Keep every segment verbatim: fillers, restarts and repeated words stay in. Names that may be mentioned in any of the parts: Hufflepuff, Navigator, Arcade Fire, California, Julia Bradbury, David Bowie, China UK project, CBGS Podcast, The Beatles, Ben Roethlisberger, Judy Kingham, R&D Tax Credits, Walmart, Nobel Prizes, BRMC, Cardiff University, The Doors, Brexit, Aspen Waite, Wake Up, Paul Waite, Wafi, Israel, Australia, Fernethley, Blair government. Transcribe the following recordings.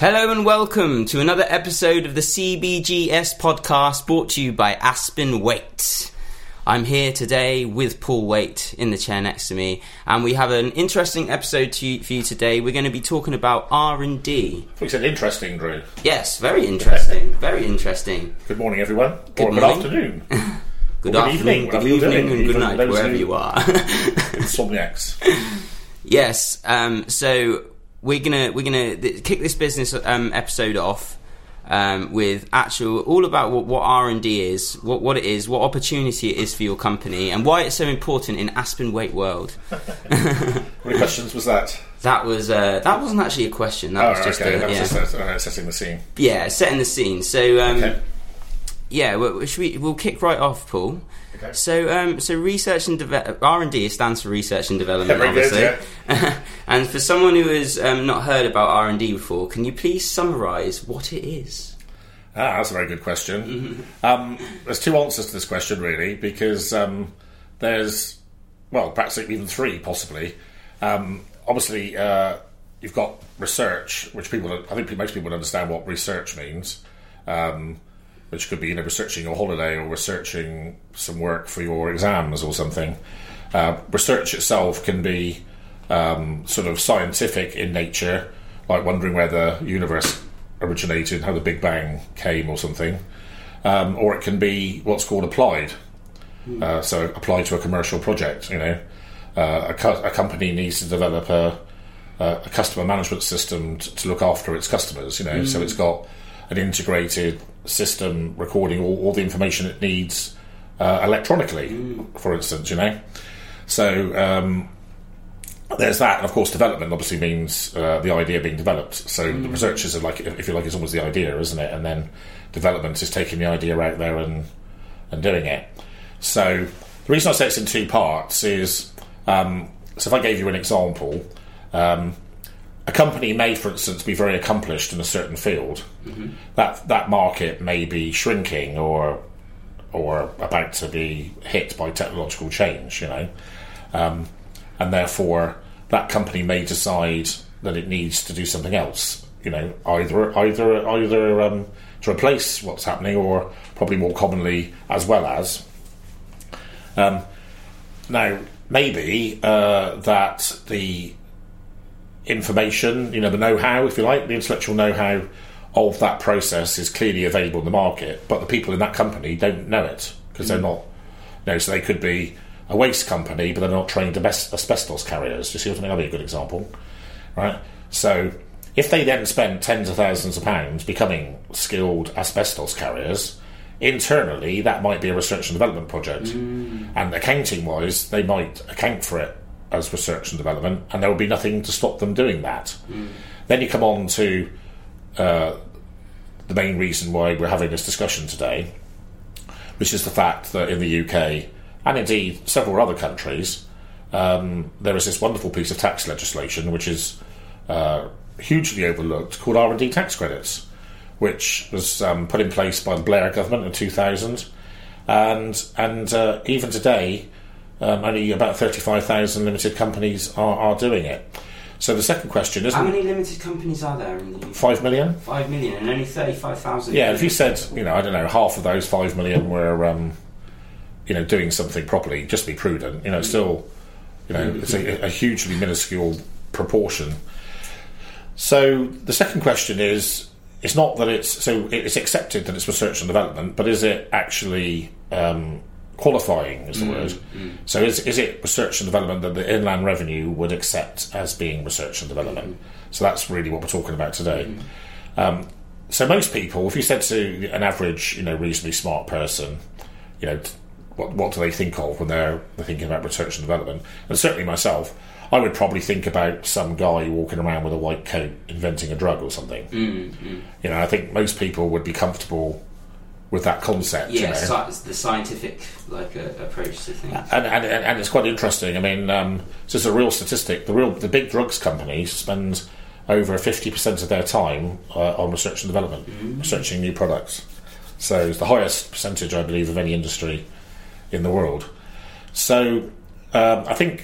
Hello and welcome to another episode of the C B G S Podcast, brought to you by Aspen Waite. I'm here today with Paul Waite in the chair next to me, and we have an interesting episode to you, for you today. We're going to be talking about R and D. It's an interesting, Drew. Yes, very interesting, very interesting. Good morning, everyone. Good or morning. Good afternoon. Good, good afternoon, evening. Good evening, and good night, wherever you are. Insomniacs. Yes, um, so... We're gonna we're gonna th- kick this business um, episode off um, with actual all about what, what R and D is, what what it is, what opportunity it is for your company, and why it's so important in Aspen Waite world. What questions was that? That was uh, that wasn't actually a question. That oh, was just, okay. a, that was yeah. just a, uh, setting the scene. Yeah, setting the scene. So um, okay. yeah, well, should we we'll kick right off, Paul. Okay. So, um, so research and develop R and D stands for research and development, yeah, obviously. Good, yeah. And for someone who has um, not heard about R and D before, can you please summarise what it is? Ah, that's a very good question. Mm-hmm. Um, there's two answers to this question, really, because um, there's well, perhaps even three, possibly. Um, obviously, uh, you've got research, which people I think most people understand what research means. Um, which could be, you know, researching your holiday or researching some work for your exams or something. Uh, research itself can be um, sort of scientific in nature, like wondering where the universe originated, how the Big Bang came or something. Um, or it can be what's called applied. Uh, so applied to a commercial project, you know. Uh, a, co- a company needs to develop a, a customer management system t- to look after its customers, you know. Mm. So it's got an integrated system recording all, all the information it needs uh, electronically, mm. for instance, you know. So um, there's that, and of course, development obviously means uh, the idea being developed. So mm. the researchers are like, if you like, it's almost the idea, isn't it? And then development is taking the idea out there and and doing it. So the reason I say it's in two parts is um, so if I gave you an example. Um, A company may, for instance, be very accomplished in a certain field. Mm-hmm. That that market may be shrinking or or about to be hit by technological change, you know, um, and therefore that company may decide that it needs to do something else, you know, either either either um, to replace what's happening or probably more commonly as well as. Um, now, maybe uh, that the information, you know, the know-how, if you like, the intellectual know-how of that process is clearly available in the market, but the people in that company don't know it because mm. they're not, you know, so they could be a waste company, but they're not trained asbestos carriers. You see what I mean? That'd be a good example, right? So if they then spend tens of thousands of pounds becoming skilled asbestos carriers, internally that might be a research and development project, mm. and accounting-wise, they might account for it as research and development, and there will be nothing to stop them doing that. Mm. Then you come on to uh, the main reason why we're having this discussion today, which is the fact that in the U K, and indeed several other countries, um, there is this wonderful piece of tax legislation which is uh, hugely overlooked, called R and D Tax Credits, which was um, put in place by the Blair government in two thousand, and, and uh, even today, Um, only about thirty-five thousand limited companies are, are doing it. So the second question is... How many limited companies are there in the U K? Five million. Five million, and only thirty-five thousand... Yeah, if you said, you know, I don't know, half of those five million were, um, you know, doing something properly, just be prudent, you know, still, you know, it's a, a hugely minuscule proportion. So the second question is, it's not that it's... So it's accepted that it's research and development, but is it actually... Um, qualifying is the mm, word. Mm. So is is it research and development that the Inland Revenue would accept as being research and development? Mm. So that's really what we're talking about today. Mm. Um, so most people, if you said to an average, you know, reasonably smart person, you know, what what do they think of when they're thinking about research and development? And certainly myself, I would probably think about some guy walking around with a white coat inventing a drug or something. Mm, mm. You know, I think most people would be comfortable with that concept, yeah, you know. Sci- the scientific like uh, approach to things, and, and and it's quite interesting. I mean, um, so it's a real statistic. The real the big drugs companies spend over fifty percent of their time uh, on research and development, mm-hmm. researching new products. So it's the highest percentage, I believe, of any industry in the world. So um, I think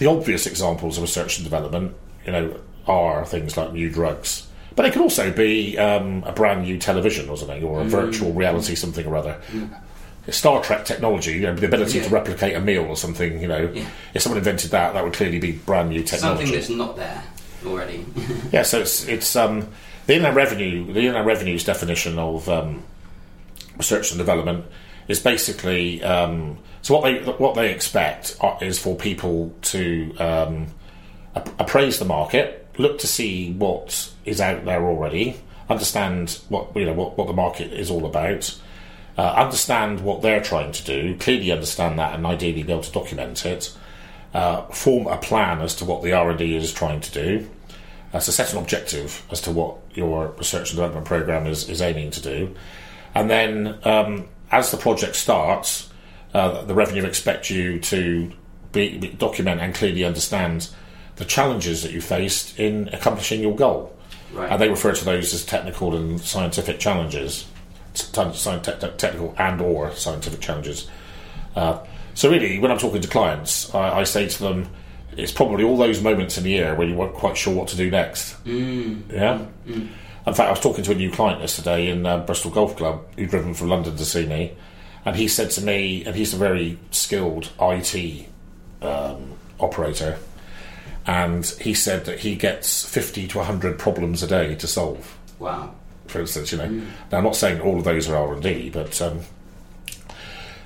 the obvious examples of research and development, you know, are things like new drugs, But it could also be um, a brand new television or something, or a mm. virtual reality something or other. Mm. Star Trek technology, you know, the ability yeah. to replicate a meal or something, you know. Yeah. If someone invented that, that would clearly be brand new technology. Something that's not there already. yeah, so it's it's um, the Inland Revenue. The Inland Revenue's definition of um, research and development is basically um, so what they what they expect are, is for people to um, appraise the market, look to see what is out there already, understand what you know what, what the market is all about. Uh, understand what they're trying to do, clearly understand that, and ideally be able to document it. Uh, form a plan as to what the R and D is trying to do. Uh, so set an objective as to what your research and development programme is, is aiming to do. And then um, as the project starts, uh, the revenue expect you to be, be, document and clearly understand the challenges that you faced in accomplishing your goal. Right. And they refer to those as technical and scientific challenges. Technical and or scientific challenges. Uh, so really, when I'm talking to clients, I, I say to them, it's probably all those moments in the year where you weren't quite sure what to do next. Mm. Yeah. Mm. In fact, I was talking to a new client yesterday in uh, Bristol Golf Club who'd driven from London to see me, and he said to me, and he's a very skilled I T um, operator, and he said that he gets fifty to one hundred problems a day to solve. Wow. For instance, you know, mm. now I'm not saying all of those are R and D, but um,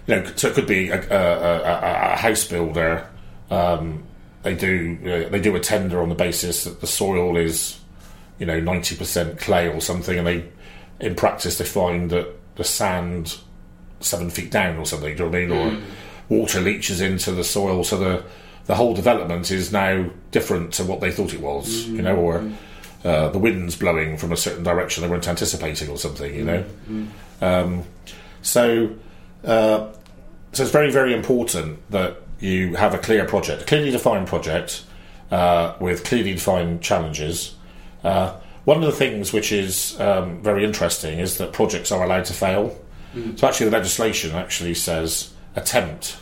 you know, so it could be a, a, a, a house builder. Um, they do uh, they do a tender on the basis that the soil is, you know, ninety percent clay or something, and they, in practice, they find that the sand seven feet down or something. Do you know what I mean? Mm. Or water leaches into the soil, so the the whole development is now different to what they thought it was. Mm. You know, or mm. Uh, the wind's blowing from a certain direction they weren't anticipating or something, you know. Mm. Um, so uh, so it's very, very important that you have a clear project, a clearly defined project uh, with clearly defined challenges. Uh, one of the things which is um, very interesting is that projects are allowed to fail. Mm. So actually the legislation actually says attempt.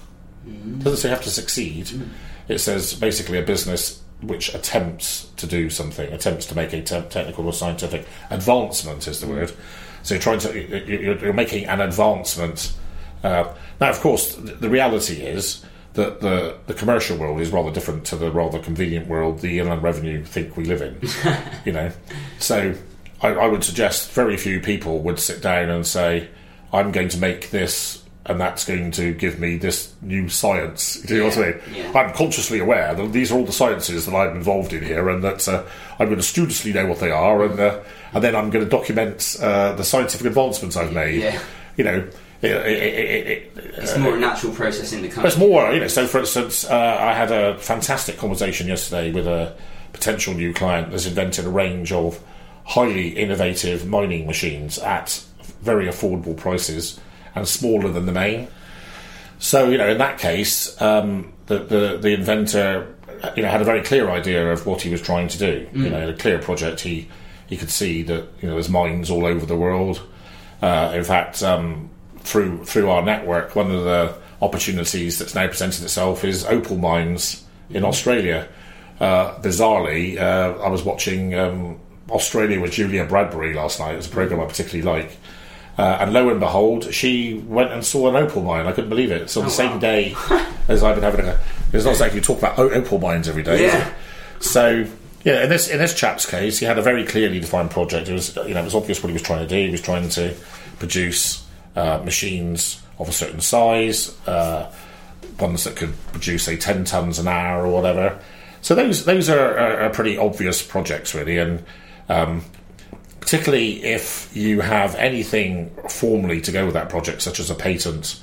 Mm. It doesn't say you have to succeed. Mm. It says basically a business which attempts to do something, attempts to make a te- technical or scientific advancement is the word. So you're trying to, you're, you're making an advancement. Uh, now, of course, the reality is that the, the commercial world is rather different to the rather convenient world the Inland Revenue think we live in. You know, so I, I would suggest very few people would sit down and say, "I'm going to make this." And that's going to give me this new science. Do you know yeah, what I mean? Yeah. I'm consciously aware that these are all the sciences that I'm involved in here, and that uh, I'm going to studiously know what they are, and uh, and then I'm going to document uh, the scientific advancements I've made. Yeah. You know, it, it, it, it, it's uh, more a natural process in the country. It's more, you know. So, for instance, uh, I had a fantastic conversation yesterday with a potential new client that's invented a range of highly innovative mining machines at very affordable prices. And smaller than the main, so you know. In that case, um, the, the the inventor, you know, had a very clear idea of what he was trying to do. Mm. You know, a clear project. He he could see that you know there's mines all over the world. Uh, in fact, um, through through our network, one of the opportunities that's now presented itself is opal mines in mm. Australia. Uh, bizarrely, uh, I was watching um, Australia with Julia Bradbury last night. It was a program I particularly like. Uh, and lo and behold, she went and saw an opal mine. I couldn't believe it. So oh, the same wow. day as I've been having a... It's not like you talk about opal mines every day. Yeah. So, yeah, in this in this chap's case, he had a very clearly defined project. It was, you know, it was obvious what he was trying to do. He was trying to produce uh, machines of a certain size, uh, ones that could produce, say, ten tonnes an hour or whatever. So those those are, are, are pretty obvious projects, really, and... Um, particularly if you have anything formally to go with that project, such as a patent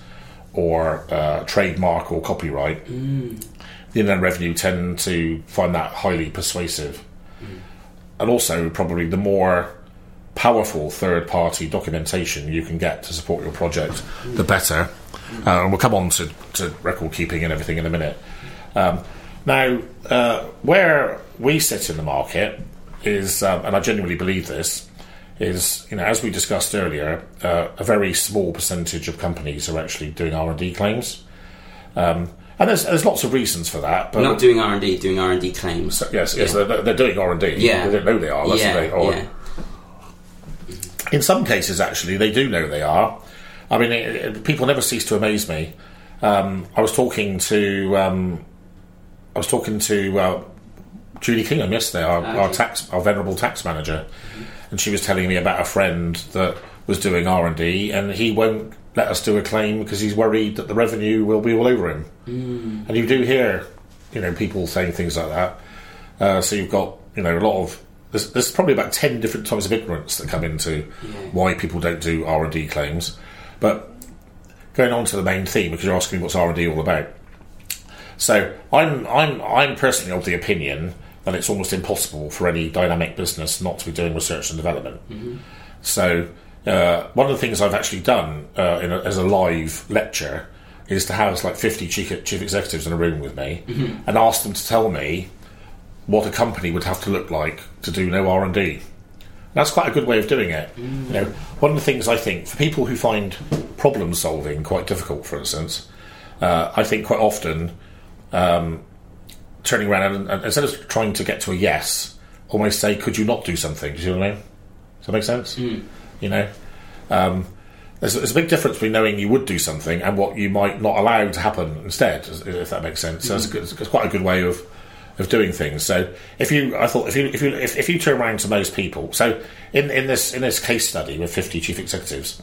or uh, trademark or copyright, mm. the Inland Revenue tend to find that highly persuasive. Mm. And also, probably the more powerful third-party documentation you can get to support your project, mm. the better. Mm. Uh, and we'll come on to, to record-keeping and everything in a minute. Um, now, uh, where we sit in the market is, um, and I genuinely believe this, is, you know, as we discussed earlier, uh, a very small percentage of companies are actually doing R and D claims, um, and there's there's lots of reasons for that. But not doing R and D, doing R and D claims. So, yes, yeah. yes, they're, they're doing R and D. Yeah, they don't know they are. That's yeah, they are. Yeah. In some cases, actually, they do know they are. I mean, it, it, people never cease to amaze me. Um, I was talking to um, I was talking to uh, Judy Kingham yesterday, our, oh, our tax, our venerable tax manager, mm-hmm. and she was telling me about a friend that was doing R and D, and he won't let us do a claim because he's worried that the revenue will be all over him. Mm. And you do hear, you know, people saying things like that. Uh, so you've got, you know, a lot of... There's, there's probably about ten different types of ignorance that come into yeah. why people don't do R and D claims. But going on to the main theme, because you're asking me what's R and D all about. So I'm, I'm, I'm personally of the opinion that it's almost impossible for any dynamic business not to be doing research and development. Mm-hmm. So... Uh, one of the things I've actually done uh, in a, as a live lecture is to have like fifty chief, chief executives in a room with me mm-hmm. and ask them to tell me what a company would have to look like to do no R and D. And that's quite a good way of doing it. Mm. You know, one of the things I think, for people who find problem solving quite difficult, for instance, uh, I think quite often um, turning around and, and instead of trying to get to a yes, almost say, could you not do something? Do you know what I mean? Does that make sense? Mm. You know, um, there's, there's a big difference between knowing you would do something and what you might not allow to happen instead, if that makes sense. So mm. it's, a good, it's quite a good way of, of doing things. So if you, I thought, if you, if you, if, if you turn around to most people, so in, in this in this case study with fifty chief executives,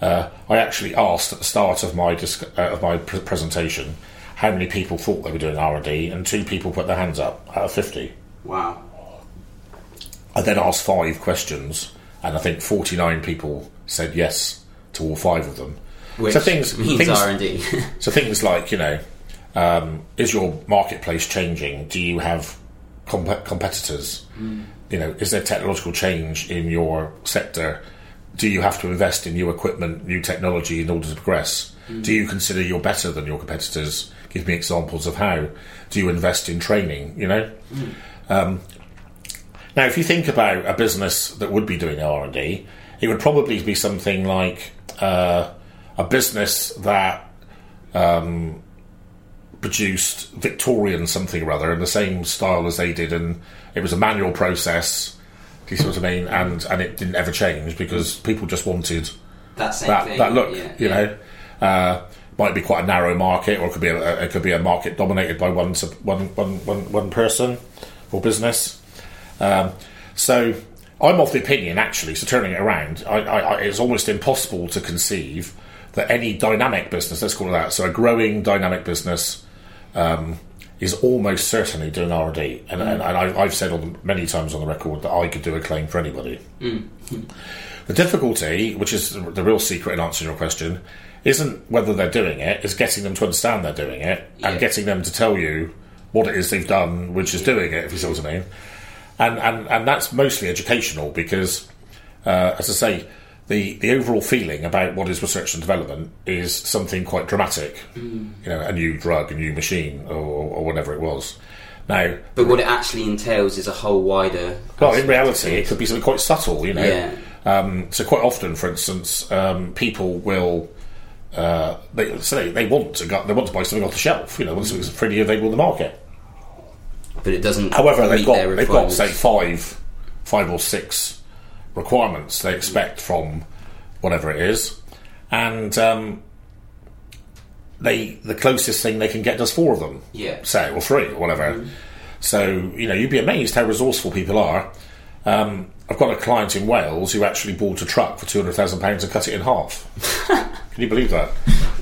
uh, I actually asked at the start of my disc, uh, of my pr- presentation how many people thought they were doing R and D, and two people put their hands up out of fifty. Wow. I then asked five questions. And I think forty-nine people said yes to all five of them. Which so things, means things, R and D. So things like, you know, um, is your marketplace changing? Do you have comp- competitors? Mm. You know, is there technological change in your sector? Do you have to invest in new equipment, new technology in order to progress? Mm. Do you consider you're better than your competitors? Give me examples of how. Do you invest in training, you know? Mm. Um Now, if you think about a business that would be doing R and D, it would probably be something like uh, a business that um, produced Victorian something or other in the same style as they did, and it was a manual process, do you see what I mean? And, and it didn't ever change because people just wanted that, same that, thing. that look, yeah, you yeah. know. Uh, might be quite a narrow market, or it could be a, it could be a market dominated by one, one, one, one, one person or business. Um, so I'm of the opinion, actually, so turning it around, I, I, I, it's almost impossible to conceive that any dynamic business, let's call it that, so a growing dynamic business um, is almost certainly doing R and D. And, mm. and, and I, I've said on, many times on the record that I could do a claim for anybody. Mm. The difficulty, which is the real secret in answering your question, isn't whether they're doing it, it's getting them to understand they're doing it yeah. and getting them to tell you what it is they've done, which is doing it, if you see what I mean. And, and and that's mostly educational because, uh, as I say, the, the overall feeling about what is research and development is something quite dramatic, mm. you know, a new drug, a new machine, or, or whatever it was. Now, but what it actually entails is a whole wider. Well, in reality, it could be something quite subtle, you know. Yeah. Um, so quite often, for instance, um, people will uh, they so they, they want to go, they want to buy something off the shelf, you know, once it's pretty available in the market. But it doesn't. However, they've got they've got say five, five or six requirements they expect from whatever it is, and um, they the closest thing they can get does four of them, yeah, say or three or whatever. Mm. So you know you'd be amazed how resourceful people are. Um, I've got a client in Wales who actually bought a truck for two hundred thousand pounds and cut it in half. Can you believe that?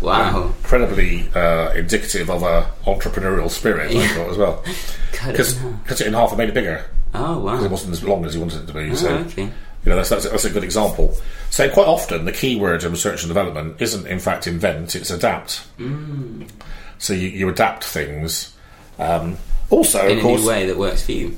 Wow! Um, incredibly uh, indicative of a entrepreneurial spirit, yeah. I thought, as well. Cut it, cut it in half and made it bigger. Oh, wow. Because it wasn't as long as he wanted it to be. Oh, so, okay. You know, that's, that's, that's a good example. So quite often, the key word in research and development isn't, in fact, invent, it's adapt. Mm. So you, you adapt things. Um, also, in of course... In a new way that works for you.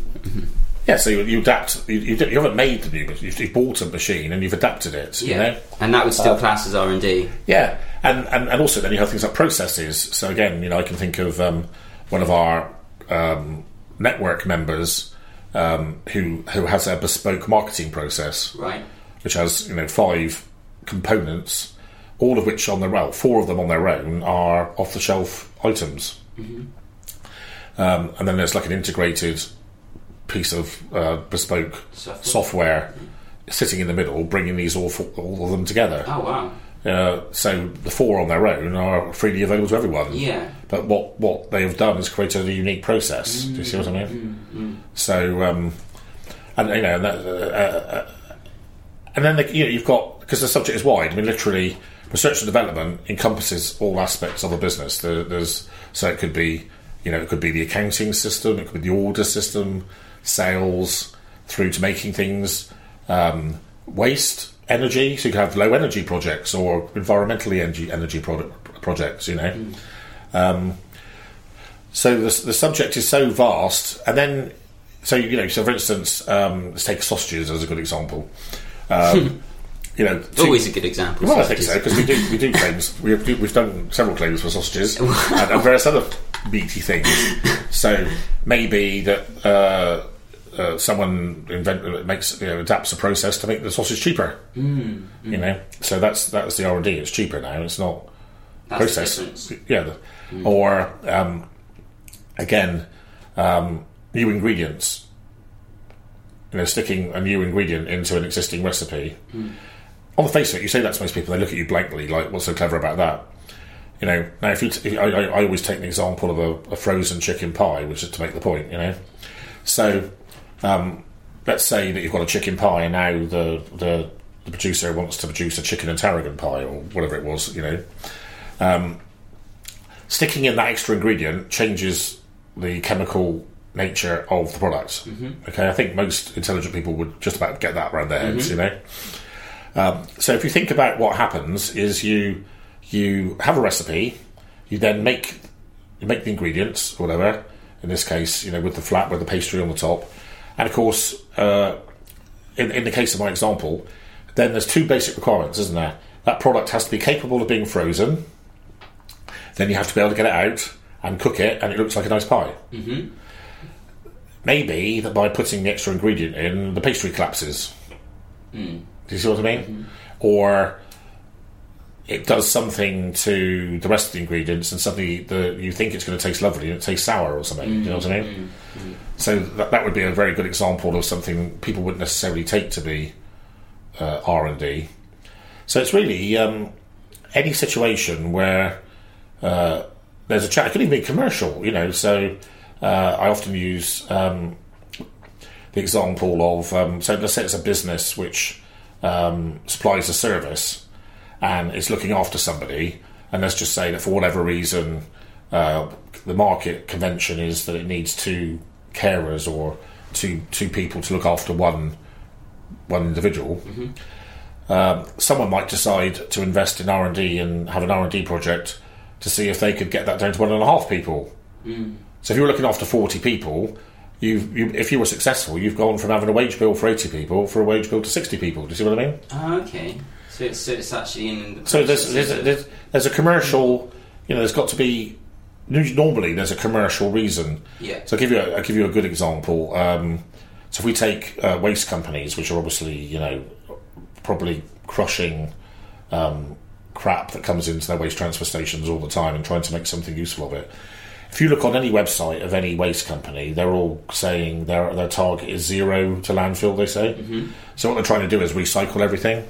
Yeah, so you, you adapt. You, you, you haven't made the new machine. You've bought a machine and you've adapted it, yeah. you know? And that would still um, class as R and D. Yeah, and, and, and also then you have things like processes. So again, you know, I can think of um, one of our... Um, network members um, who who has a bespoke marketing process, right? Which has you know five components, all of which on their well, four of them on their own are off the shelf items, mm-hmm. um, and then there's like an integrated piece of uh, bespoke software, software sitting in the middle, bringing these awful, all of them together. Oh, wow. Uh, so the four on their own are freely available to everyone. Yeah. But what, what they have done is created a unique process. Mm, do you see what I mean? Mm, mm. So, um, and you know, and, that, uh, uh, and then the, you know, you've got, because the subject is wide. I mean, literally, research and development encompasses all aspects of a business. There, there's so it could be, you know, it could be the accounting system, it could be the order system, sales, through to making things, um, waste. Energy, so you could have low energy projects or environmentally energy energy product, projects, you know. Mm. Um, so the, the subject is so vast, and then so you know. So for instance, um, let's take sausages as a good example. Um, you know, two, always a good example. Well, sausages. I think so, because we do we do claims. We have, we've done several claims for sausages and, and various other meaty things. So maybe that uh, Uh, someone invent, makes you know, adapts a process to make the sausage cheaper. Mm, mm. You know, so that's that's the R and D. It's cheaper now. It's not processed. Yeah. The, mm. Or um, again, um, new ingredients. You know, sticking a new ingredient into an existing recipe. Mm. On the face of it, you say that to most people, they look at you blankly, like, "What's so clever about that?" You know. Now, if you, t- I, I, I always take an example of a, a frozen chicken pie, which is to make the point. You know, so. Um, let's say that you've got a chicken pie, and now the, the the producer wants to produce a chicken and tarragon pie or whatever it was, you know. Um, sticking in that extra ingredient changes the chemical nature of the product. Mm-hmm. Okay, I think most intelligent people would just about get that around their heads, mm-hmm. you know. Um, so if you think about what happens is you you have a recipe, you then make you make the ingredients, or whatever. In this case, you know, with the flat, with the pastry on the top. And of course, uh, in, in the case of my example, then there's two basic requirements, isn't there? That product has to be capable of being frozen. Then you have to be able to get it out and cook it, and it looks like a nice pie. Mm-hmm. Maybe that by putting the extra ingredient in, the pastry collapses. Mm. Do you see what I mean? Mm-hmm. Or it does something to the rest of the ingredients, and suddenly the, you think it's going to taste lovely, and it tastes sour or something. Mm-hmm. Do you know what I mean? Mm-hmm. So that, that would be a very good example of something people wouldn't necessarily take to be uh, R and D. So it's really um, any situation where uh, there's a chat. It could even be commercial, you know. So uh, I often use um, the example of um, so let's say it's a business which um, supplies a service and it's looking after somebody, and let's just say that for whatever reason uh, the market convention is that it needs to carers or two two people to look after one one individual. Mm-hmm. Um, someone might decide to invest in R and D and have an R and D project to see if they could get that down to one and a half people. Mm. So if you were looking after forty people, you've, you if you were successful, you've gone from having a wage bill for eighty people for a wage bill to sixty people. Do you see what I mean? Oh, okay. So it's, so it's actually in the so there's there's, there's there's a commercial. You know, there's got to be. Normally, there's a commercial reason. Yeah. So I'll give you a, I'll give you a good example. Um, so if we take uh, waste companies, which are obviously, you know, probably crushing um, crap that comes into their waste transfer stations all the time and trying to make something useful of it. If you look on any website of any waste company, they're all saying their their target is zero to landfill, they say. Mm-hmm. So what they're trying to do is recycle everything.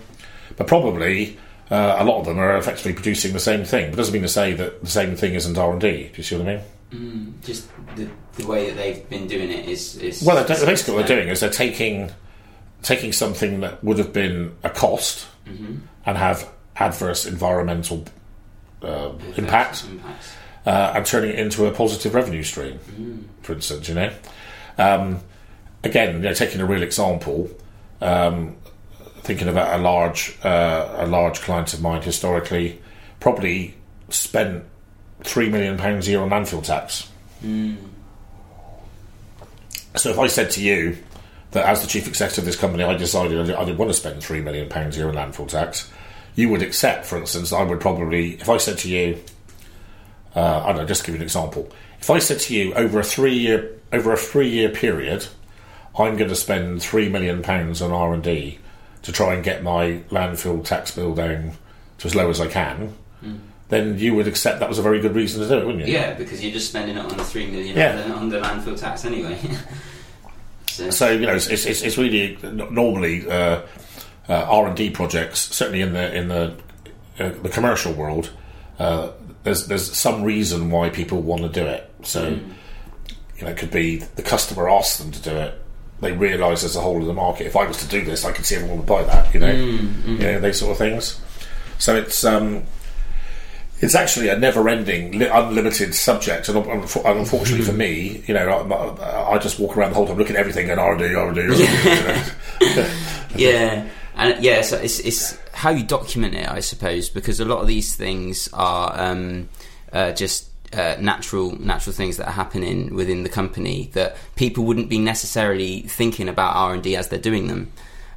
But probably... Uh, a lot of them are effectively producing the same thing, but it doesn't mean to say that the same thing isn't R and D. Do you see what I mean? Mm, just the, the way that they've been doing it is... is well, basically what they're doing is they're taking taking something that would have been a cost, mm-hmm. and have adverse environmental uh, adverse impact, impacts. Uh, and turning it into a positive revenue stream, mm. for instance, you know? Um, again, you know, taking a real example... Um, thinking about a large uh, a large client of mine historically probably spent three million pounds a year on landfill tax. Mm. So if I said to you that as the chief executive of this company I decided I didn't want to spend three million pounds a year on landfill tax, you would accept, for instance, I would probably, if I said to you, uh, I don't know, just to give you an example, if I said to you over a three-year over a three-year period I'm going to spend three million pounds on R and D to try and get my landfill tax bill down to as low as I can, mm. then you would accept that was a very good reason to do it, wouldn't you? Yeah, because you're just spending it on the three million yeah. on the landfill tax anyway. so. so you know, it's it's, it's really normally uh, uh, R and D projects, certainly in the in the uh, the commercial world, uh, there's there's some reason why people want to do it. So mm. you know, it could be the customer asks them to do it. They realise there's a hole in the market. If I was to do this, I could see everyone would buy that. You know, mm, mm. yeah, those sort of things. So it's um, it's actually a never-ending, unlimited subject. And unfortunately for me, you know, I, I just walk around the whole time looking at everything and R and D, R and D, R and D. Yeah, you know? yeah. and yeah. So it's it's how you document it, I suppose, because a lot of these things are um, uh, just. Uh, natural natural things that are happening within the company that people wouldn't be necessarily thinking about R and D as they're doing them,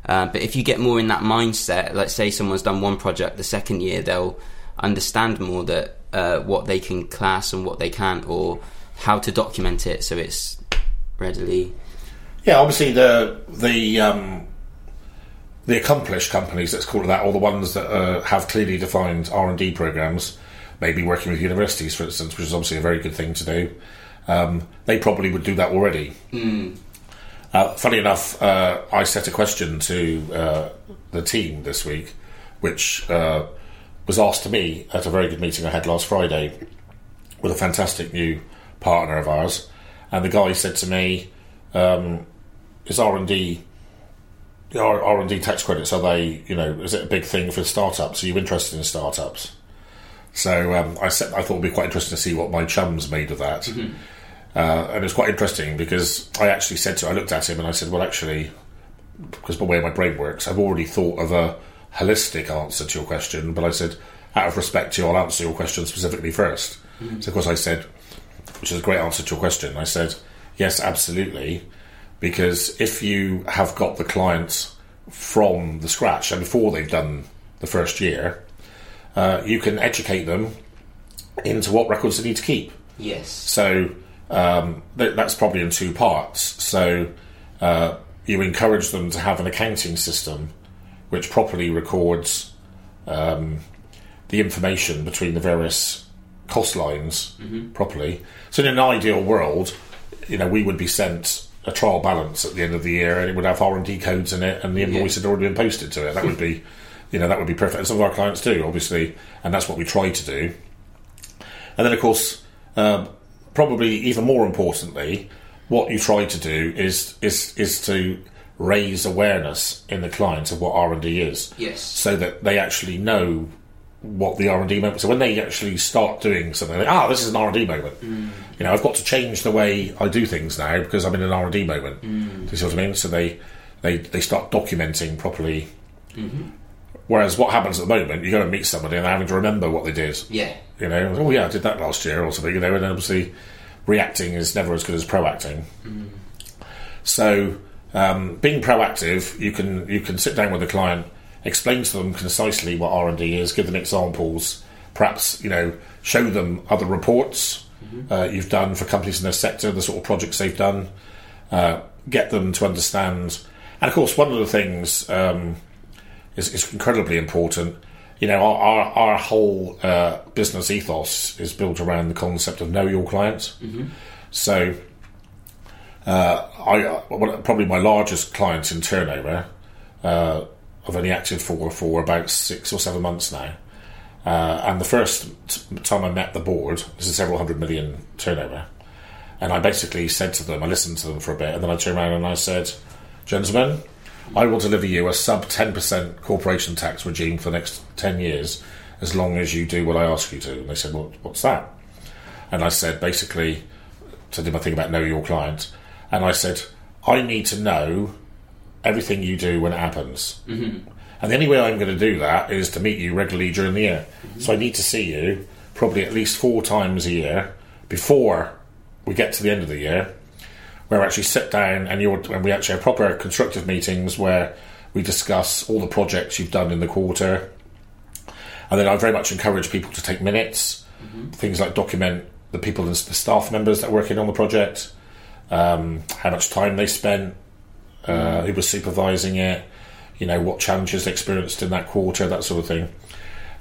uh, but if you get more in that mindset, like say someone's done one project, the second year they'll understand more that uh, what they can class and what they can't, or how to document it so it's readily. Yeah, obviously the the um, the accomplished companies, let's call it that, or the ones that uh, have clearly defined R and D programs, maybe working with universities, for instance, which is obviously a very good thing to do. Um, they probably would do that already. Mm. Uh, funny enough, uh, I set a question to uh, the team this week, which uh, was asked to me at a very good meeting I had last Friday with a fantastic new partner of ours. And the guy said to me, um, is R and D... R and D tax credits, are they, you know, is it a big thing for startups? Are you interested in startups? So um, I, set, I thought it would be quite interesting to see what my chums made of that. Mm-hmm. Uh, and it was quite interesting because I actually said to I looked at him and I said, well, actually, because the way my brain works, I've already thought of a holistic answer to your question, but I said, out of respect to you, I'll answer your question specifically first. Mm-hmm. So, of course, I said, which is a great answer to your question, I said, yes, absolutely, because if you have got the clients from the scratch and before they've done the first year... Uh, you can educate them into what records they need to keep. Yes. So um, th- that's probably in two parts. So uh, you encourage them to have an accounting system which properly records um, the information between the various cost lines mm-hmm. properly. So in an ideal world, you know, we would be sent a trial balance at the end of the year, and it would have R and D codes in it, and the invoice yeah. had already been posted to it. That would be... You know, that would be perfect. And some of our clients do, obviously, and that's what we try to do. And then, of course, um, probably even more importantly, what you try to do is is is to raise awareness in the clients of what R and D is. Yes. So that they actually know what the R and D moment... So when they actually start doing something, they ah, this is an R and D moment. Mm. You know, I've got to change the way I do things now because I'm in an R and D moment. Mm. Do you see what I mean? So they, they, they start documenting properly... Mm-hmm. Whereas what happens at the moment, you go and meet somebody and they're having to remember what they did. Yeah. You know, oh yeah, I did that last year or something, you know, and obviously reacting is never as good as proacting. Mm. So um, being proactive, you can you can sit down with the client, explain to them concisely what R and D is, give them examples, perhaps, you know, show them other reports mm-hmm. uh, you've done for companies in their sector, the sort of projects they've done, uh, get them to understand. And of course, one of the things... Um, Is, is incredibly important. You know, our our, our whole uh, business ethos is built around the concept of know your clients. Mm-hmm. So, uh, I well, probably my largest client in turnover, uh, I've only acted for for about six or seven months now, uh, and the first t- time I met the board, this is several hundred million turnover, and I basically said to them, I listened to them for a bit, and then I turned around and I said, gentlemen, I will deliver you a sub ten percent corporation tax regime for the next ten years as long as you do what I ask you to. And they said, well, what's that? And I said, basically, so I did my thing about know your client. And I said, I need to know everything you do when it happens. Mm-hmm. And the only way I'm going to do that is to meet you regularly during the year. Mm-hmm. So I need to see you probably at least four times a year before we get to the end of the year, where we actually sit down and, you're, and we actually have proper constructive meetings where we discuss all the projects you've done in the quarter. And then I very much encourage people to take minutes, mm-hmm. things like document the people and the staff members that are working on the project, um, how much time they spent, uh, mm-hmm. who was supervising it, you know, what challenges they experienced in that quarter, that sort of thing.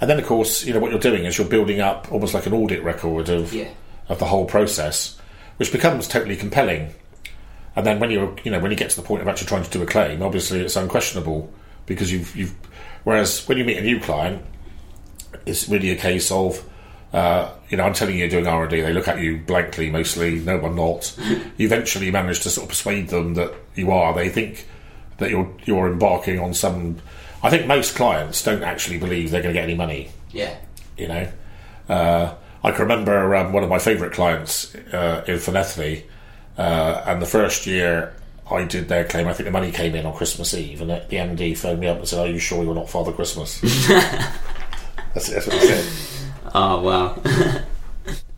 And then, of course, you know, what you're doing is you're building up almost like an audit record of yeah. of the whole process, which becomes totally compelling. And then when you you know when you get to the point of actually trying to do a claim, obviously it's unquestionable because you've you've. Whereas when you meet a new client, it's really a case of, uh, you know, I'm telling you you're doing R and D. They look at you blankly mostly. No, I'm not. You eventually manage to sort of persuade them that you are. They think that you're you're embarking on some. I think most clients don't actually believe they're going to get any money. Yeah. You know, uh, I can remember um, one of my favourite clients uh, in Fernethley, uh, and the first year I did their claim, I think the money came in on Christmas Eve, and the M D phoned me up and said, "Are you sure you're not Father Christmas?" that's, that's what he said. Oh, wow.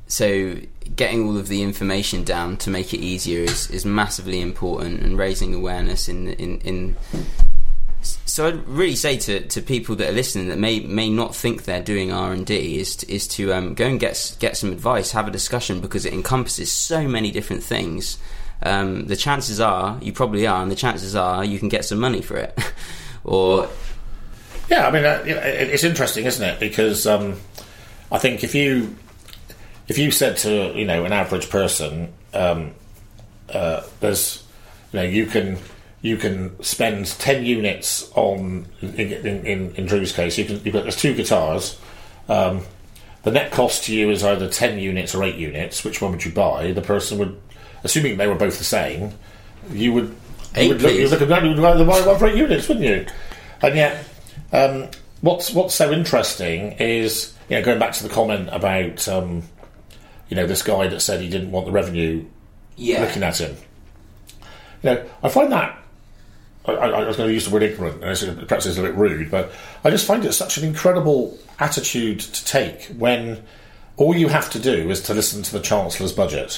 So getting all of the information down to make it easier is, is massively important, and raising awareness in in in. So I'd really say to, to people that are listening that may may not think they're doing R and D is to, is to um, go and get get some advice, have a discussion, because it encompasses so many different things. Um, the chances are you probably are, and the chances are you can get some money for it. Or yeah, I mean uh, it's interesting, isn't it? Because um, I think if you if you said to you know an average person, um, uh, there's you know you can. You can spend ten units on, in in, in Drew's case, you can. You've got, there's two guitars. Um, the net cost to you is either ten units or eight units. Which one would you buy? The person would, assuming they were both the same, you would. Eight, you would look, you would look at you would buy one for eight units, wouldn't you? And yet, um, what's what's so interesting is you know going back to the comment about um, you know this guy that said he didn't want the revenue. Yeah. Looking at him, you know, I find that. I, I was going to use the word ignorant, and perhaps it's a bit rude, but I just find it such an incredible attitude to take when all you have to do is to listen to the Chancellor's budget,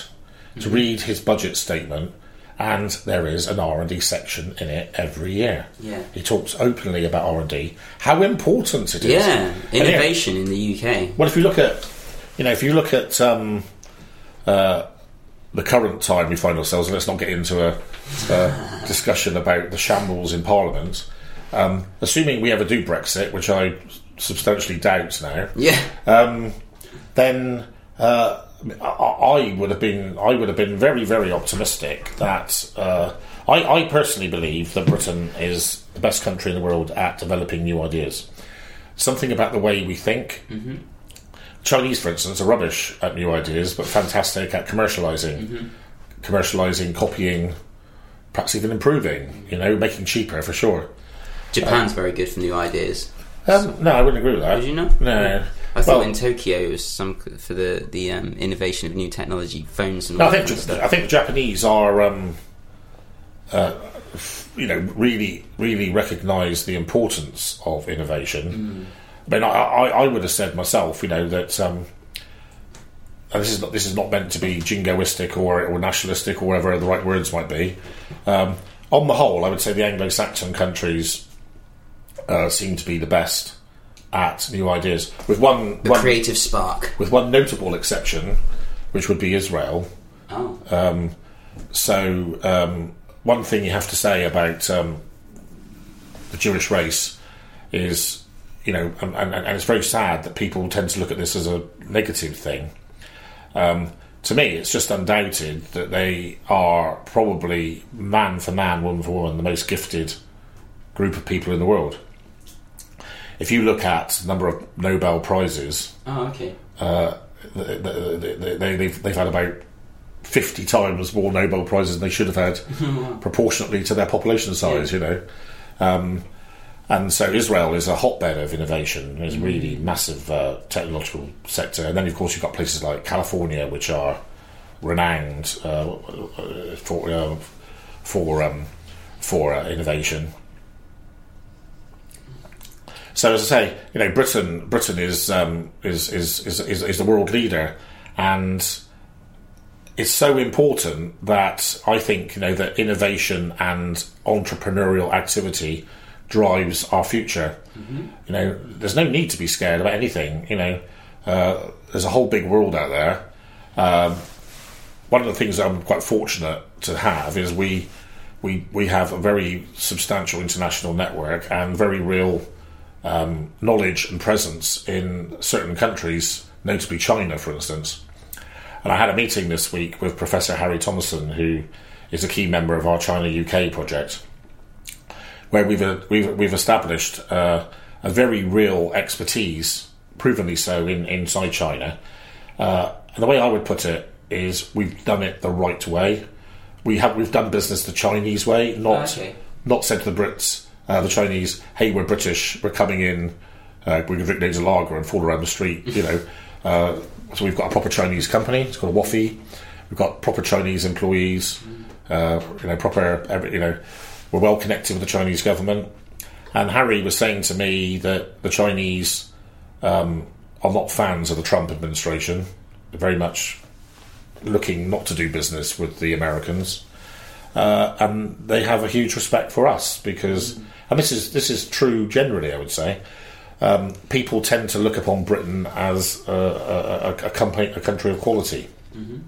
mm-hmm. to read his budget statement, and there is an R and D section in it every year. Yeah. He talks openly about R and D, how important it is. Yeah, innovation and, you know, in the U K. Well, if you look at, you know, if you look at um, uh, the current time we find ourselves, and let's not get into a... Uh, discussion about the shambles in Parliament. Um, assuming we ever do Brexit, which I substantially doubt now, yeah. Um, then uh, I, I would have been I would have been very very optimistic that uh, I, I personally believe that Britain is the best country in the world at developing new ideas. Something about the way we think. Mm-hmm. Chinese, for instance, are rubbish at new ideas, but fantastic at commercialising, mm-hmm. commercialising, copying. Perhaps even improving, you know, making cheaper for sure. Japan's um, very good for new ideas. Um, so, no, I wouldn't agree with that. Did you not? No. Yeah. I thought well, in Tokyo it was some for the the um, innovation of new technology, phones and. No, all I think and stuff. I think the Japanese are, um, uh, you know, really really recognise the importance of innovation. Mm. I mean, I, I, I would have said myself, you know, that. Um, And this is not this is not meant to be jingoistic or, or nationalistic or whatever the right words might be. Um, on the whole, I would say the Anglo-Saxon countries uh, seem to be the best at new ideas, with one the one, creative spark, with one notable exception, which would be Israel. Oh, um, so um, one thing you have to say about um, the Jewish race is, you know, and, and, and it's very sad that people tend to look at this as a negative thing. Um, to me, it's just undoubted that they are probably man for man, woman for woman, the most gifted group of people in the world. If you look at the number of Nobel Prizes, oh, okay, uh, they, they, they, they've, they've had about fifty times more Nobel Prizes than they should have had, wow. proportionately to their population size, yeah. you know. Um, and so Israel is a hotbed of innovation. There's a really massive uh, technological sector. And then, of course, you've got places like California, which are renowned uh, for uh, for um, for uh, innovation. So, as I say, you know, Britain Britain is um, is, is, is is is the world leader, and it's so important that I think you know that innovation and entrepreneurial activity drives our future. Mm-hmm. You know, there's no need to be scared about anything. You know, uh, there's a whole big world out there. Um, one of the things that I'm quite fortunate to have is we we we have a very substantial international network and very real um, knowledge and presence in certain countries, notably China, for instance. And I had a meeting this week with Professor Harry Thompson, who is a key member of our China U K project. where we've uh, we've we've established uh, a very real expertise, provenly so, in inside China. Uh, and the way I would put it is, we've done it the right way. We have we've done business the Chinese way, not okay. not said to the Brits, uh, the Chinese, "Hey, we're British, we're coming in, uh, we can drink loads of lager and fall around the street," you know. Uh, so we've got a proper Chinese company. It's called Wafi. We've got proper Chinese employees. Uh, you know, proper. You know, we're well connected with the Chinese government. And Harry was saying to me that the Chinese um, are not fans of the Trump administration. They're very much looking not to do business with the Americans, uh, and they have a huge respect for us because. And this is this is true generally, I would say. Um, people tend to look upon Britain as a, a, a, a, company, a country of quality. Mm-hmm.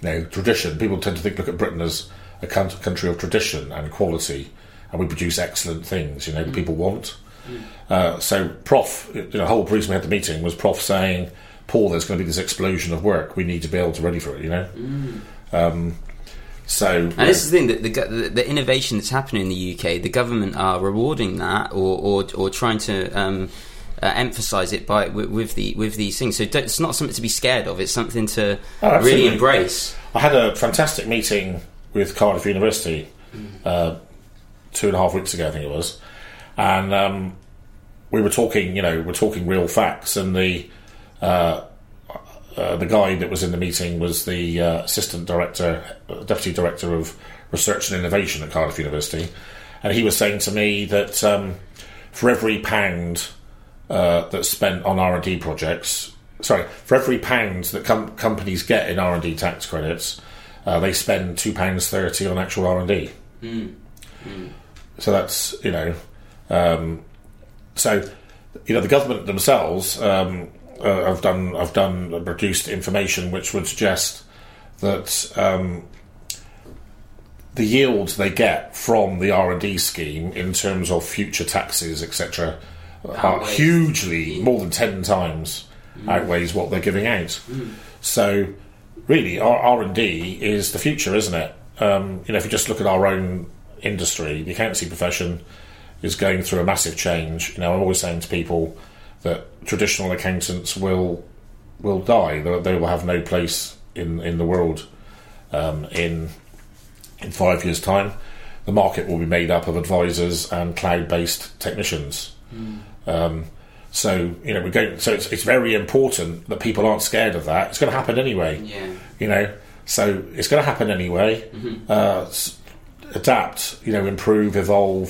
Now, tradition. People tend to think, look at Britain as a country of tradition and quality, and we produce excellent things, you know, mm. that people want. Mm. Uh, so, Prof, you know, the whole reason we had the meeting was Prof saying, "Paul, there's going to be this explosion of work. We need to be able to ready for it," you know. Mm. Um, so, and yeah. This is the thing that the, the innovation that's happening in the U K, the government are rewarding that, or or, or trying to. Um, Uh, emphasise it by with, with the with these things. So don't, it's not something to be scared of. It's something to oh, really embrace. I had a fantastic meeting with Cardiff University mm. uh, two and a half weeks ago, I think it was, and um, we were talking. You know, we're talking real facts, and the uh, uh, the guy that was in the meeting was the uh, assistant director, deputy director of research and innovation at Cardiff University, and he was saying to me that um, for every pound. Uh, that's spent on R and D projects. Sorry, for every pound that com- companies get in R and D tax credits, uh, they spend two pounds thirty on actual R and D. Mm. Mm. So that's you know, um, so you know the government themselves um, uh, have done have done uh, produced information which would suggest that um, the yield they get from the R and D scheme in terms of future taxes, et cetera. Are hugely more than ten times mm. outweighs what they're giving out. Mm. So, really, our R and D is the future, isn't it? Um, you know, if you just look at our own industry, the accountancy profession is going through a massive change. You know, I'm always saying to people that traditional accountants will will die; they, they will have no place in in the world um, in in five years' time. The market will be made up of advisors and cloud-based technicians. Mm. Um, so you know we go. So it's it's very important that people aren't scared of that. It's going to happen anyway. Yeah. You know, so it's going to happen anyway. Mm-hmm. Uh, adapt. You know, improve, evolve.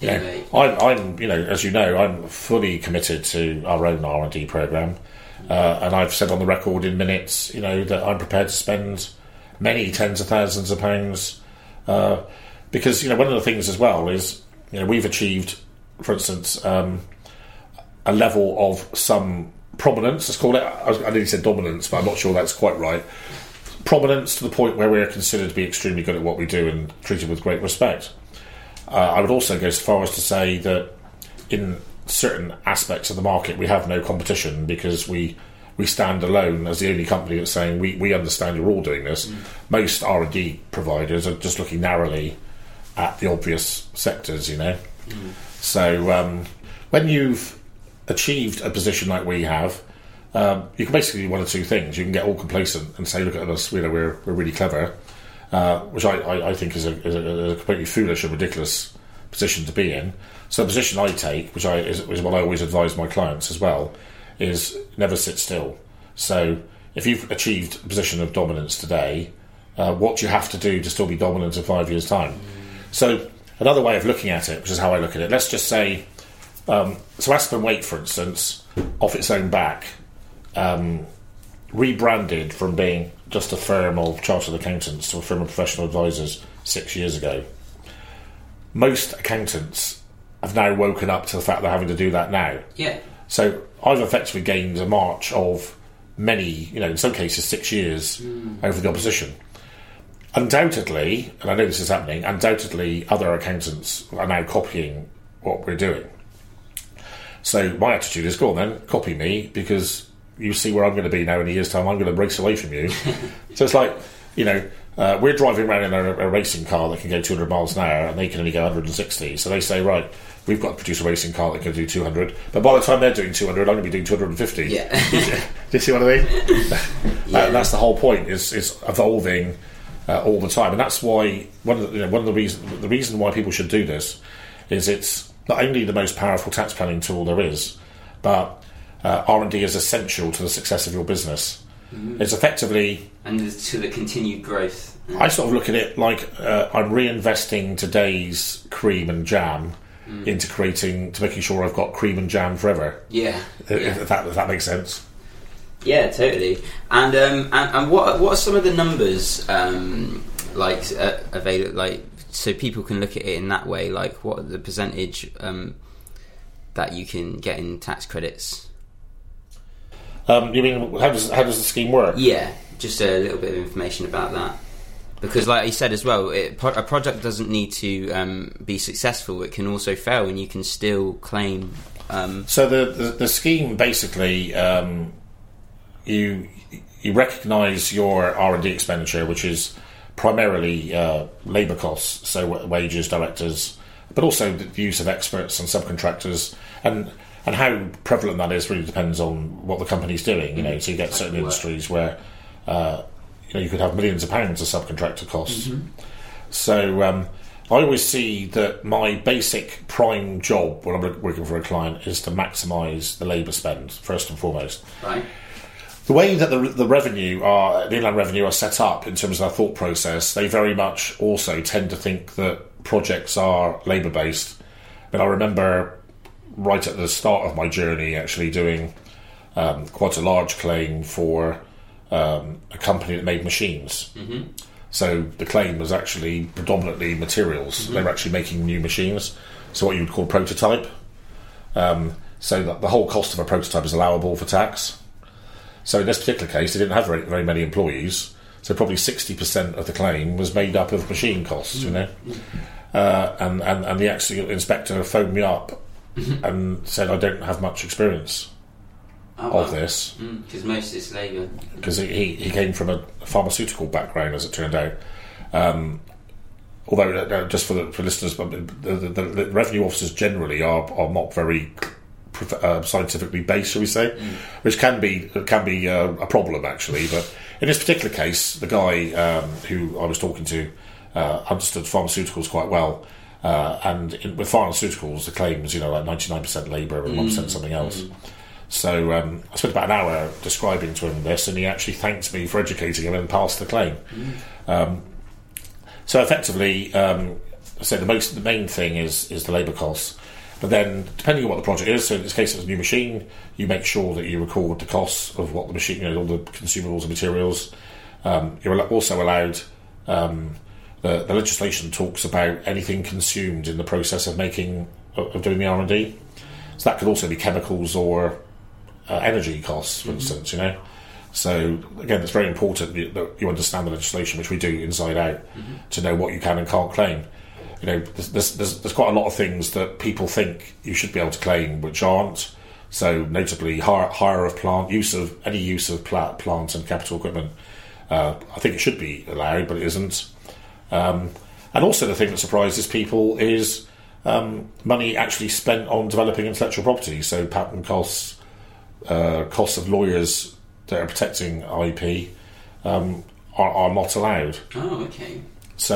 You yeah, know, right. I'm, I'm. You know, as you know, I'm fully committed to our own R and D program, mm-hmm. uh, and I've said on the record in minutes, you know, that I'm prepared to spend many tens of thousands of pounds uh, because you know one of the things as well is you know we've achieved. For instance, um, a level of some prominence, let's call it, I, I nearly said dominance, but I'm not sure that's quite right. Prominence to the point where we're considered to be extremely good at what we do and treated with great respect. Uh, I would also go as far as to say that in certain aspects of the market we have no competition because we we stand alone as the only company that's saying we, we understand you're all doing this. Mm. Most R and D providers are just looking narrowly at the obvious sectors, you know. Mm. So um, when you've achieved a position like we have, um, you can basically do one of two things. You can get all complacent and say, "Look at us, you know, we're we're really clever," uh, which I, I, I think is a, is a completely foolish and ridiculous position to be in. So the position I take, which I, is, is what I always advise my clients as well, is never sit still. So if you've achieved a position of dominance today, uh, what do you have to do to still be dominant in five years' time? So. Another way of looking at it, which is how I look at it, let's just say, um, so Aspen Waite, for instance, off its own back, um, rebranded from being just a firm of chartered accountants to a firm of professional advisors six years ago. Most accountants have now woken up to the fact they're having to do that now. Yeah. So I've effectively gained a march of many, you know, in some cases six years mm. over the opposition. Undoubtedly, and I know this is happening, undoubtedly other accountants are now copying what we're doing. So my attitude is, go on then, copy me, because you see where I'm going to be now in a year's time, I'm going to race away from you. So it's like, you know, Uh, we're driving around in a, a racing car that can go two hundred miles an hour, and they can only go one hundred sixty. So they say, right, we've got to produce a racing car that can do two hundred. But by the time they're doing two hundred, I'm going to be doing two hundred fifty. Yeah. Do you see what I mean? Yeah. Uh, that's the whole point, is, is evolving uh, all the time. And that's why one of the, you know, one of the reason the reason why people should do this is it's not only the most powerful tax planning tool there is, but uh, R and D is essential to the success of your business. Mm-hmm. It's effectively... And to the continued growth. Mm. I sort of look at it like uh, I'm reinvesting today's cream and jam mm. into creating, to making sure I've got cream and jam forever. Yeah. If, yeah. if, that, if that makes sense. Yeah, totally. And um, and, and what what are some of the numbers um, like uh, available, like so people can look at it in that way? Like, what are the percentage um, that you can get in tax credits? Um, you mean how does how does the scheme work? Yeah, just a little bit of information about that, because like you said as well, it, a project doesn't need to um, be successful; it can also fail, and you can still claim. Um, so the, the the scheme basically um, you you recognise your R and D expenditure, which is primarily uh, labour costs, so wages, directors, but also the use of experts and subcontractors. And And how prevalent that is really depends on what the company's doing. You know, so you get certain industries where uh, you know you could have millions of pounds of subcontractor costs. Mm-hmm. So um, I always see that my basic prime job when I'm working for a client is to maximise the labour spend first and foremost. Right. The way that the, the revenue are the Inland Revenue are set up in terms of their thought process, they very much also tend to think that projects are labour based. But I remember, right at the start of my journey, actually doing um, quite a large claim for um, a company that made machines. Mm-hmm. So the claim was actually predominantly materials. Mm-hmm. They were actually making new machines, so what you would call prototype. Um, so that the whole cost of a prototype is allowable for tax. So in this particular case, they didn't have very, very many employees, so probably sixty percent of the claim was made up of machine costs, you know. Uh, and, and, and the actual inspector phoned me up and said, I don't have much experience oh, wow. of this. Because mm, most is labour. Because he, he came from a pharmaceutical background, as it turned out. Um, although, uh, just for the for listeners, the, the, the revenue officers generally are, are not very uh, scientifically based, shall we say, mm. which can be can be uh, a problem, actually. But in this particular case, the guy um, who I was talking to uh, understood pharmaceuticals quite well. Uh, and in, with pharmaceuticals, the claims, you know, like ninety-nine percent labour and mm. one percent something else. Mm. So um, I spent about an hour describing to him this, and he actually thanked me for educating him and passed the claim. Mm. Um, so effectively, um, so the most, the main thing is is the labour costs. But then, depending on what the project is, so in this case, it's a new machine. You make sure that you record the costs of what the machine, you know, all the consumables and materials. Um, you're also allowed. Um, The, the legislation talks about anything consumed in the process of making of doing the R and D, so that could also be chemicals or uh, energy costs, for mm-hmm. instance. You know, so again, it's very important that you understand the legislation, which we do inside out, mm-hmm. to know what you can and can't claim. You know, there's, there's, there's quite a lot of things that people think you should be able to claim which aren't. So, notably, hire, hire of plant, use of any use of plant, plant and capital equipment. Uh, I think it should be allowed, but it isn't. Um, and also the thing that surprises people is um, money actually spent on developing intellectual property, so patent costs, uh, costs of lawyers that are protecting I P um, are, are not allowed. Oh, okay. So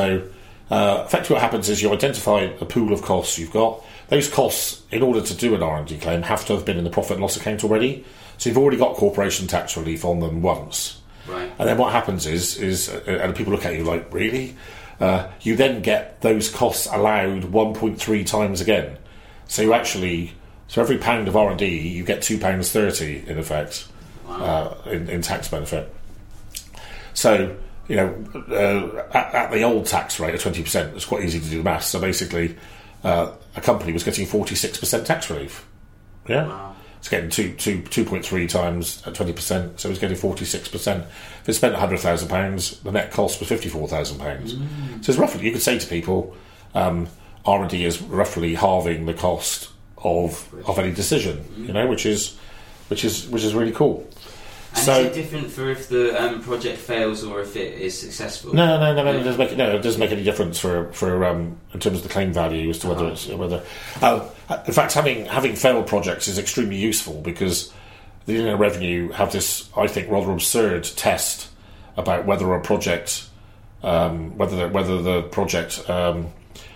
uh, effectively what happens is you identify a pool of costs you've got. Those costs, in order to do an R and D claim, have to have been in the profit and loss account already, so you've already got corporation tax relief on them once. Right. And then what happens is, is and people look at you like, really? Uh, you then get those costs allowed one point three times again. So you actually, so every pound of R and D, you get two pounds thirty in effect. Wow. uh, in, in tax benefit. So, you know, uh, at, at the old tax rate of twenty percent, it's quite easy to do the maths. So basically, uh, a company was getting forty-six percent tax relief. Yeah. Wow. It's getting two, two, two point three times at twenty percent, so it's getting forty-six percent. If it spent one hundred thousand pounds, the net cost was fifty-four thousand pounds. Mm. So it's roughly, you could say to people, um, R and D is roughly halving the cost of of any decision, mm. you know, which is which is which is really cool. And so, is it different for if the um, project fails or if it is successful? No, no, no, no. It doesn't make no. It doesn't make any difference for for um, in terms of the claim value as to whether uh-huh. it's whether. Uh, in fact, having having failed projects is extremely useful because the Inland Revenue have this, I think, rather absurd test about whether a project, um, whether the, whether the project, um,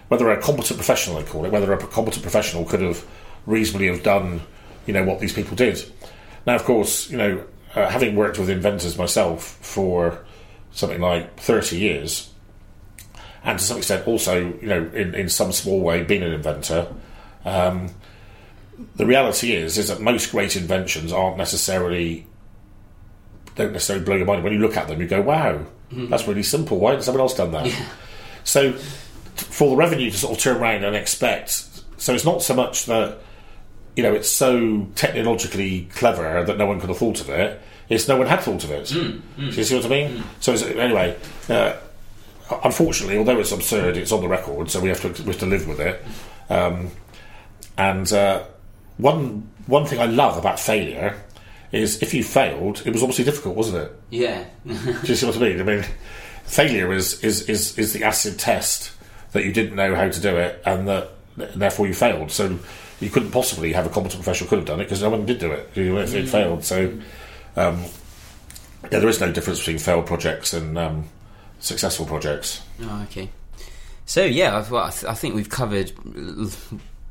whether a competent professional, they call it, whether a competent professional could have reasonably have done, you know, what these people did. Now, of course, you know. Uh, having worked with inventors myself for something like thirty years, and to some extent also, you know, in, in some small way being an inventor, um, the reality is is that most great inventions aren't necessarily don't necessarily blow your mind. When you look at them, you go, "Wow, mm-hmm. that's really simple. Why hasn't someone else done that?" Yeah. So, for the Revenue to sort of turn around and expect, so it's not so much that. You know, it's so technologically clever that no one could have thought of it. It's no one had thought of it. Mm, mm, do you see what I mean? Mm. So it's, anyway, uh, unfortunately, although it's absurd, it's on the record, so we have to we have to live with it. Um, and uh, one one thing I love about failure is if you failed, it was obviously difficult, wasn't it? Yeah. Do you see what I mean? I mean, failure is is, is is the acid test that you didn't know how to do it, and that therefore you failed. So. You couldn't possibly have a competent professional could have done it because no one did do it. It, it failed. So, um, yeah, there is no difference between failed projects and um, successful projects. Oh, okay. So, yeah, I've, well, I, th- I think we've covered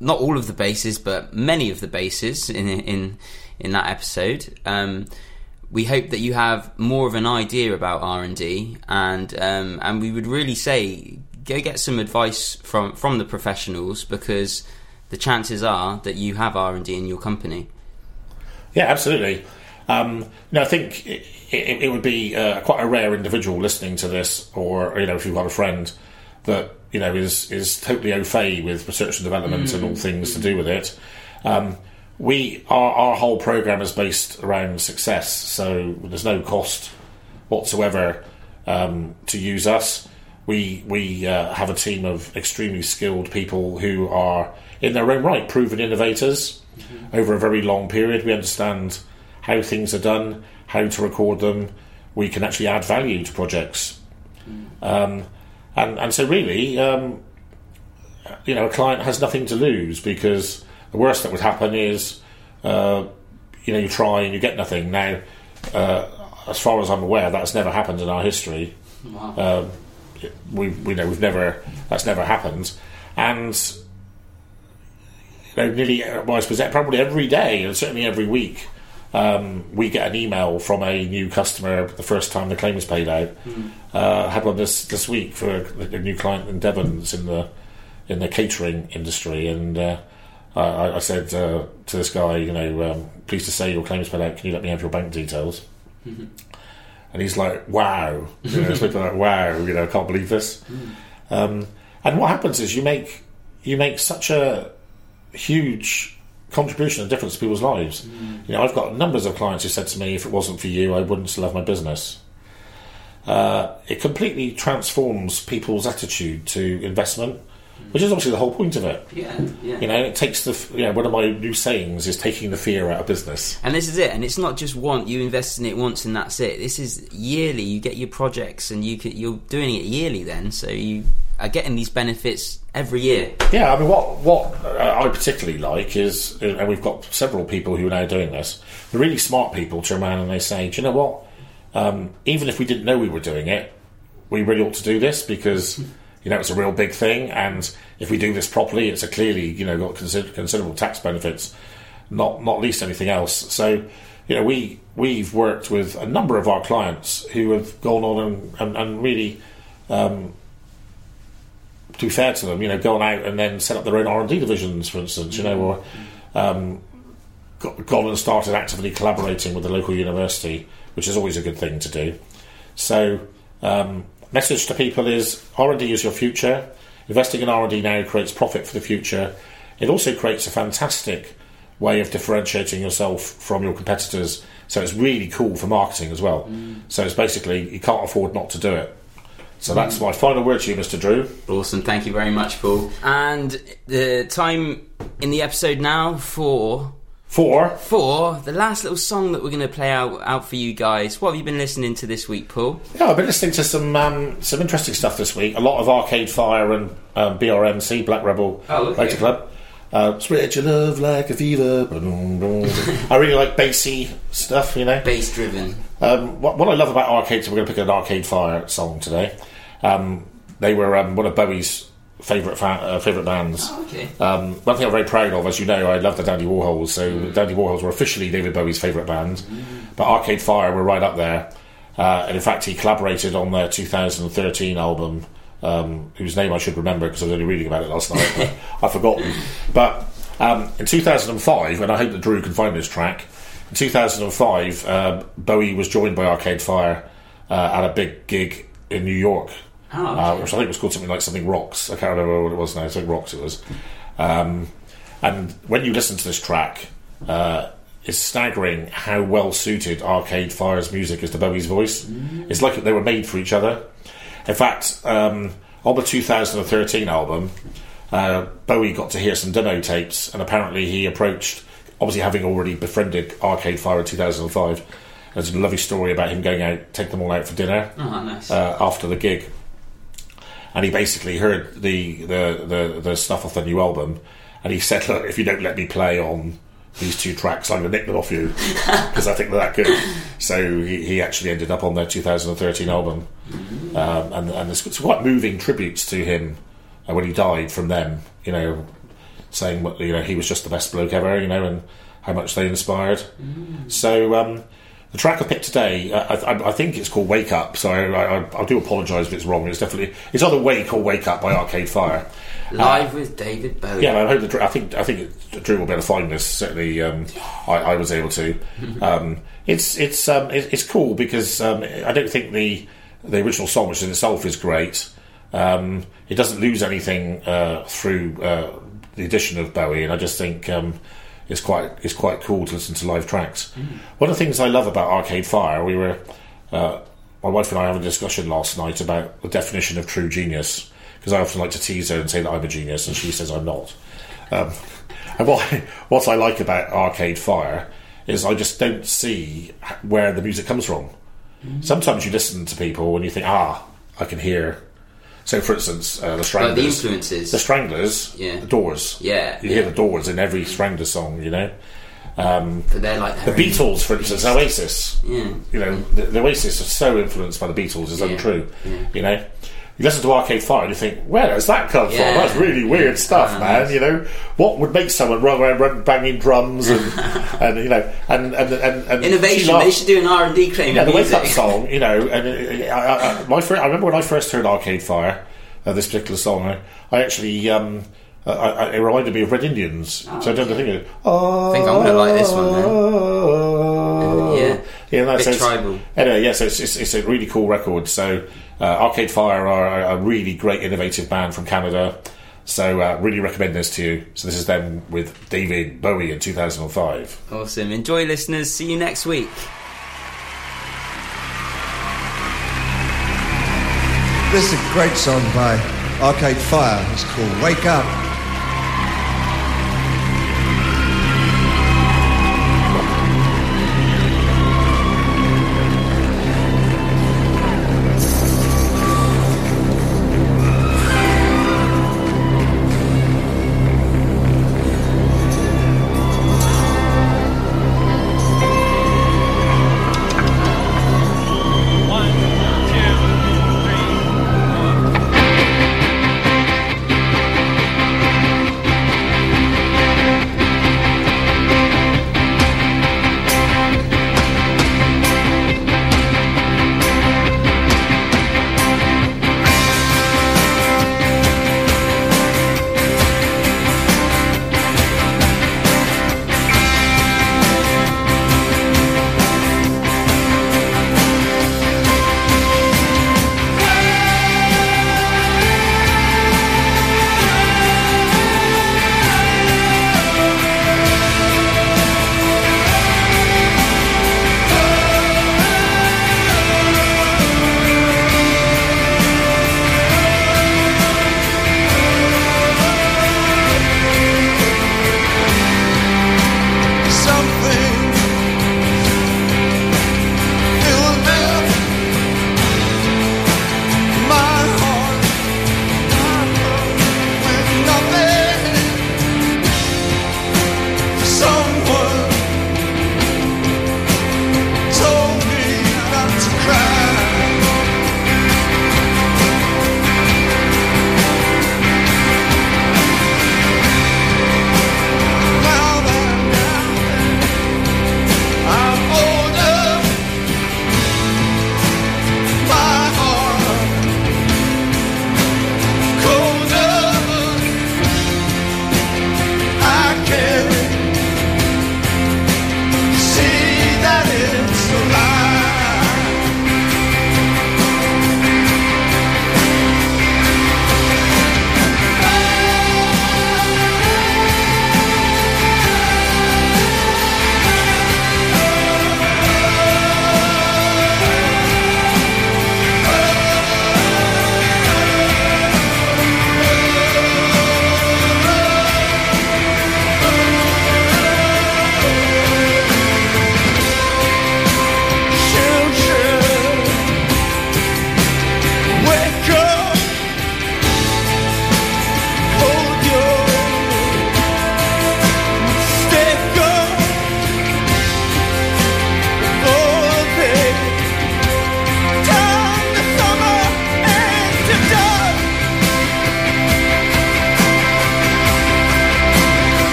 not all of the bases, but many of the bases in in in that episode. Um, we hope that you have more of an idea about R and D, and um, and we would really say go get some advice from from the professionals because. The chances are that you have R and D in your company. Yeah, absolutely. Um, no, I think it, it, it would be uh, quite a rare individual listening to this, or you know, if you've got a friend that you know is is totally au fait with research and development mm. and all things to do with it. Um, we our, our whole program is based around success, so there's no cost whatsoever um, to use us. We we uh, have a team of extremely skilled people who are. In their own right, proven innovators mm-hmm. over a very long period. We understand how things are done, how to record them. We can actually add value to projects. Mm. Um, and, and so really, um, you know, a client has nothing to lose because the worst that would happen is, uh, you know, you try and you get nothing. Now, uh, as far as I'm aware, that's never happened in our history. Wow. Um, we, we know we've never, that's never happened. And... You know, nearly, well, I suppose probably every day and certainly every week um, we get an email from a new customer the first time the claim is paid out. Mm. Uh, I had one this, this week for a, a new client in Devon that's in the in the catering industry, and uh, I, I said uh, to this guy, you know, um, pleased to say your claim is paid out. Can you let me have your bank details? Mm-hmm. And he's like, wow, you know, so like, wow, you know, I can't believe this. Mm. Um, and what happens is you make you make such a huge contribution and difference to people's lives. Mm. You know, I've got numbers of clients who said to me, if it wasn't for you, I wouldn't still have my business. Uh, it completely transforms people's attitude to investment, mm. which is obviously the whole point of it. Yeah, yeah. You know, it takes the, you know, one of my new sayings is taking the fear out of business. And this is it. And it's not just one, you invest in it once and that's it. This is yearly. You get your projects and you can, you're doing it yearly then. So you... are getting these benefits every year. Yeah, I mean, what what I particularly like is, and we've got several people who are now doing this, the really smart people turn around and they say, do you know what, um, even if we didn't know we were doing it, we really ought to do this because, you know, it's a real big thing, and if we do this properly, it's a clearly, you know, got consider- considerable tax benefits, not not least anything else. So, you know, we, we've worked with a number of our clients who have gone on and, and, and really... Um, to be fair to them, you know, gone out and then set up their own R and D divisions, for instance, you know, or um, got, gone and started actively collaborating with the local university, which is always a good thing to do. So, um, message to people is R and D is your future. Investing in R and D now creates profit for the future. It also creates a fantastic way of differentiating yourself from your competitors. So it's really cool for marketing as well. Mm. So it's basically, you can't afford not to do it. So that's my final word to you, Mister Drew. Awesome. Thank you very much, Paul. And the time in the episode now for... For for the last little song that we're going to play out, out for you guys. What have you been listening to this week, Paul? Yeah, I've been listening to some um, some interesting stuff this week. A lot of Arcade Fire and um, B R M C, Black Rebel oh, Motor Club. Uh, spread your love like a fever. I really like bassy stuff, you know. Bass driven. Um, what, what I love about arcades, we're going to pick an Arcade Fire song today. Um, they were um, one of Bowie's favourite fa- uh, favourite bands. Oh, okay. Um, one thing I'm very proud of, as you know, I love the Dandy Warhols, so mm. the Dandy Warhols were officially David Bowie's favourite band, mm. but Arcade Fire were right up there, uh, and in fact he collaborated on their two thousand thirteen album, um, whose name I should remember because I was only reading about it last night, but I've forgotten. But um, in two thousand five, and I hope that Drew can find this track, in two thousand five uh, Bowie was joined by Arcade Fire uh, at a big gig in New York. Oh, okay. uh, which I think was called something like something Rocks. I can't remember what it was now. I think Rocks it was. Um, and when you listen to this track, uh, it's staggering how well suited Arcade Fire's music is to Bowie's voice. Mm-hmm. It's like they were made for each other. In fact, um, on the two thousand thirteen album, uh, Bowie got to hear some demo tapes, and apparently he approached, obviously having already befriended Arcade Fire in two thousand five. There's a lovely story about him going out, take them all out for dinner oh, nice. uh, after the gig. And he basically heard the, the, the, the stuff off the new album, and he said, "Look, if you don't let me play on these two tracks, I'm going to nick them off you because I think they're that good." So he, he actually ended up on their two thousand thirteen album, um, and and it's quite moving tributes to him uh, when he died from them. You know, saying what you know he was just the best bloke ever. You know, and how much they inspired. Mm. So. Um, The track I picked today, uh, I, I think it's called Wake Up, so I, I, I do apologise if it's wrong. It's definitely it's either Wake or Wake Up by Arcade Fire. Live uh, with David Bowie. Yeah, I hope the, I think I think Drew will be able to find this. Certainly, um, I, I was able to. Um, it's it's um, it, it's cool because um, I don't think the the original song, which in itself is great, um, it doesn't lose anything uh, through uh, the addition of Bowie, and I just think. Um, It's quite it's quite cool to listen to live tracks. Mm. One of the things I love about Arcade Fire, we were uh, my wife and I had a discussion last night about the definition of true genius, because I often like to tease her and say that I'm a genius, and she says I'm not. Um, and what I, what I like about Arcade Fire is I just don't see where the music comes from. Mm. Sometimes you listen to people and you think, ah, I can hear. So, for instance, uh, the Stranglers. Like the influences. The Stranglers. Yeah. The Doors. Yeah. You hear yeah. the Doors in every Strangler song, you know. Um, but they're like... The Beatles, for instance, Oasis. Yeah. You know, the, the Oasis are so influenced by the Beatles, it's yeah. untrue. Yeah. You know. You listen to Arcade Fire and you think, where does that come yeah. from? That's really weird yeah. stuff, um, man, you know. What would make someone run around banging drums and, and you know, and... and, and, and innovation, they should do an R and D claim. Yeah, the Wake Up song, you know, and it, I, I, I, my first, I remember when I first heard Arcade Fire, uh, this particular song, I, I actually, um, I, I, it reminded me of Red Indians. Oh, so I don't okay. think, oh, I think I'm going to like this one now. Oh, yeah. Yeah, no, so tribal. Anyway, yeah, so it's, it's, it's a really cool record, so... Uh, Arcade Fire are a really great innovative band from Canada, so uh, really recommend this to you. So this is them with David Bowie in two thousand five. Awesome. Enjoy, listeners. See you next week. This is a great song by Arcade Fire. It's called Wake Up.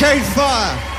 Arcade Fire.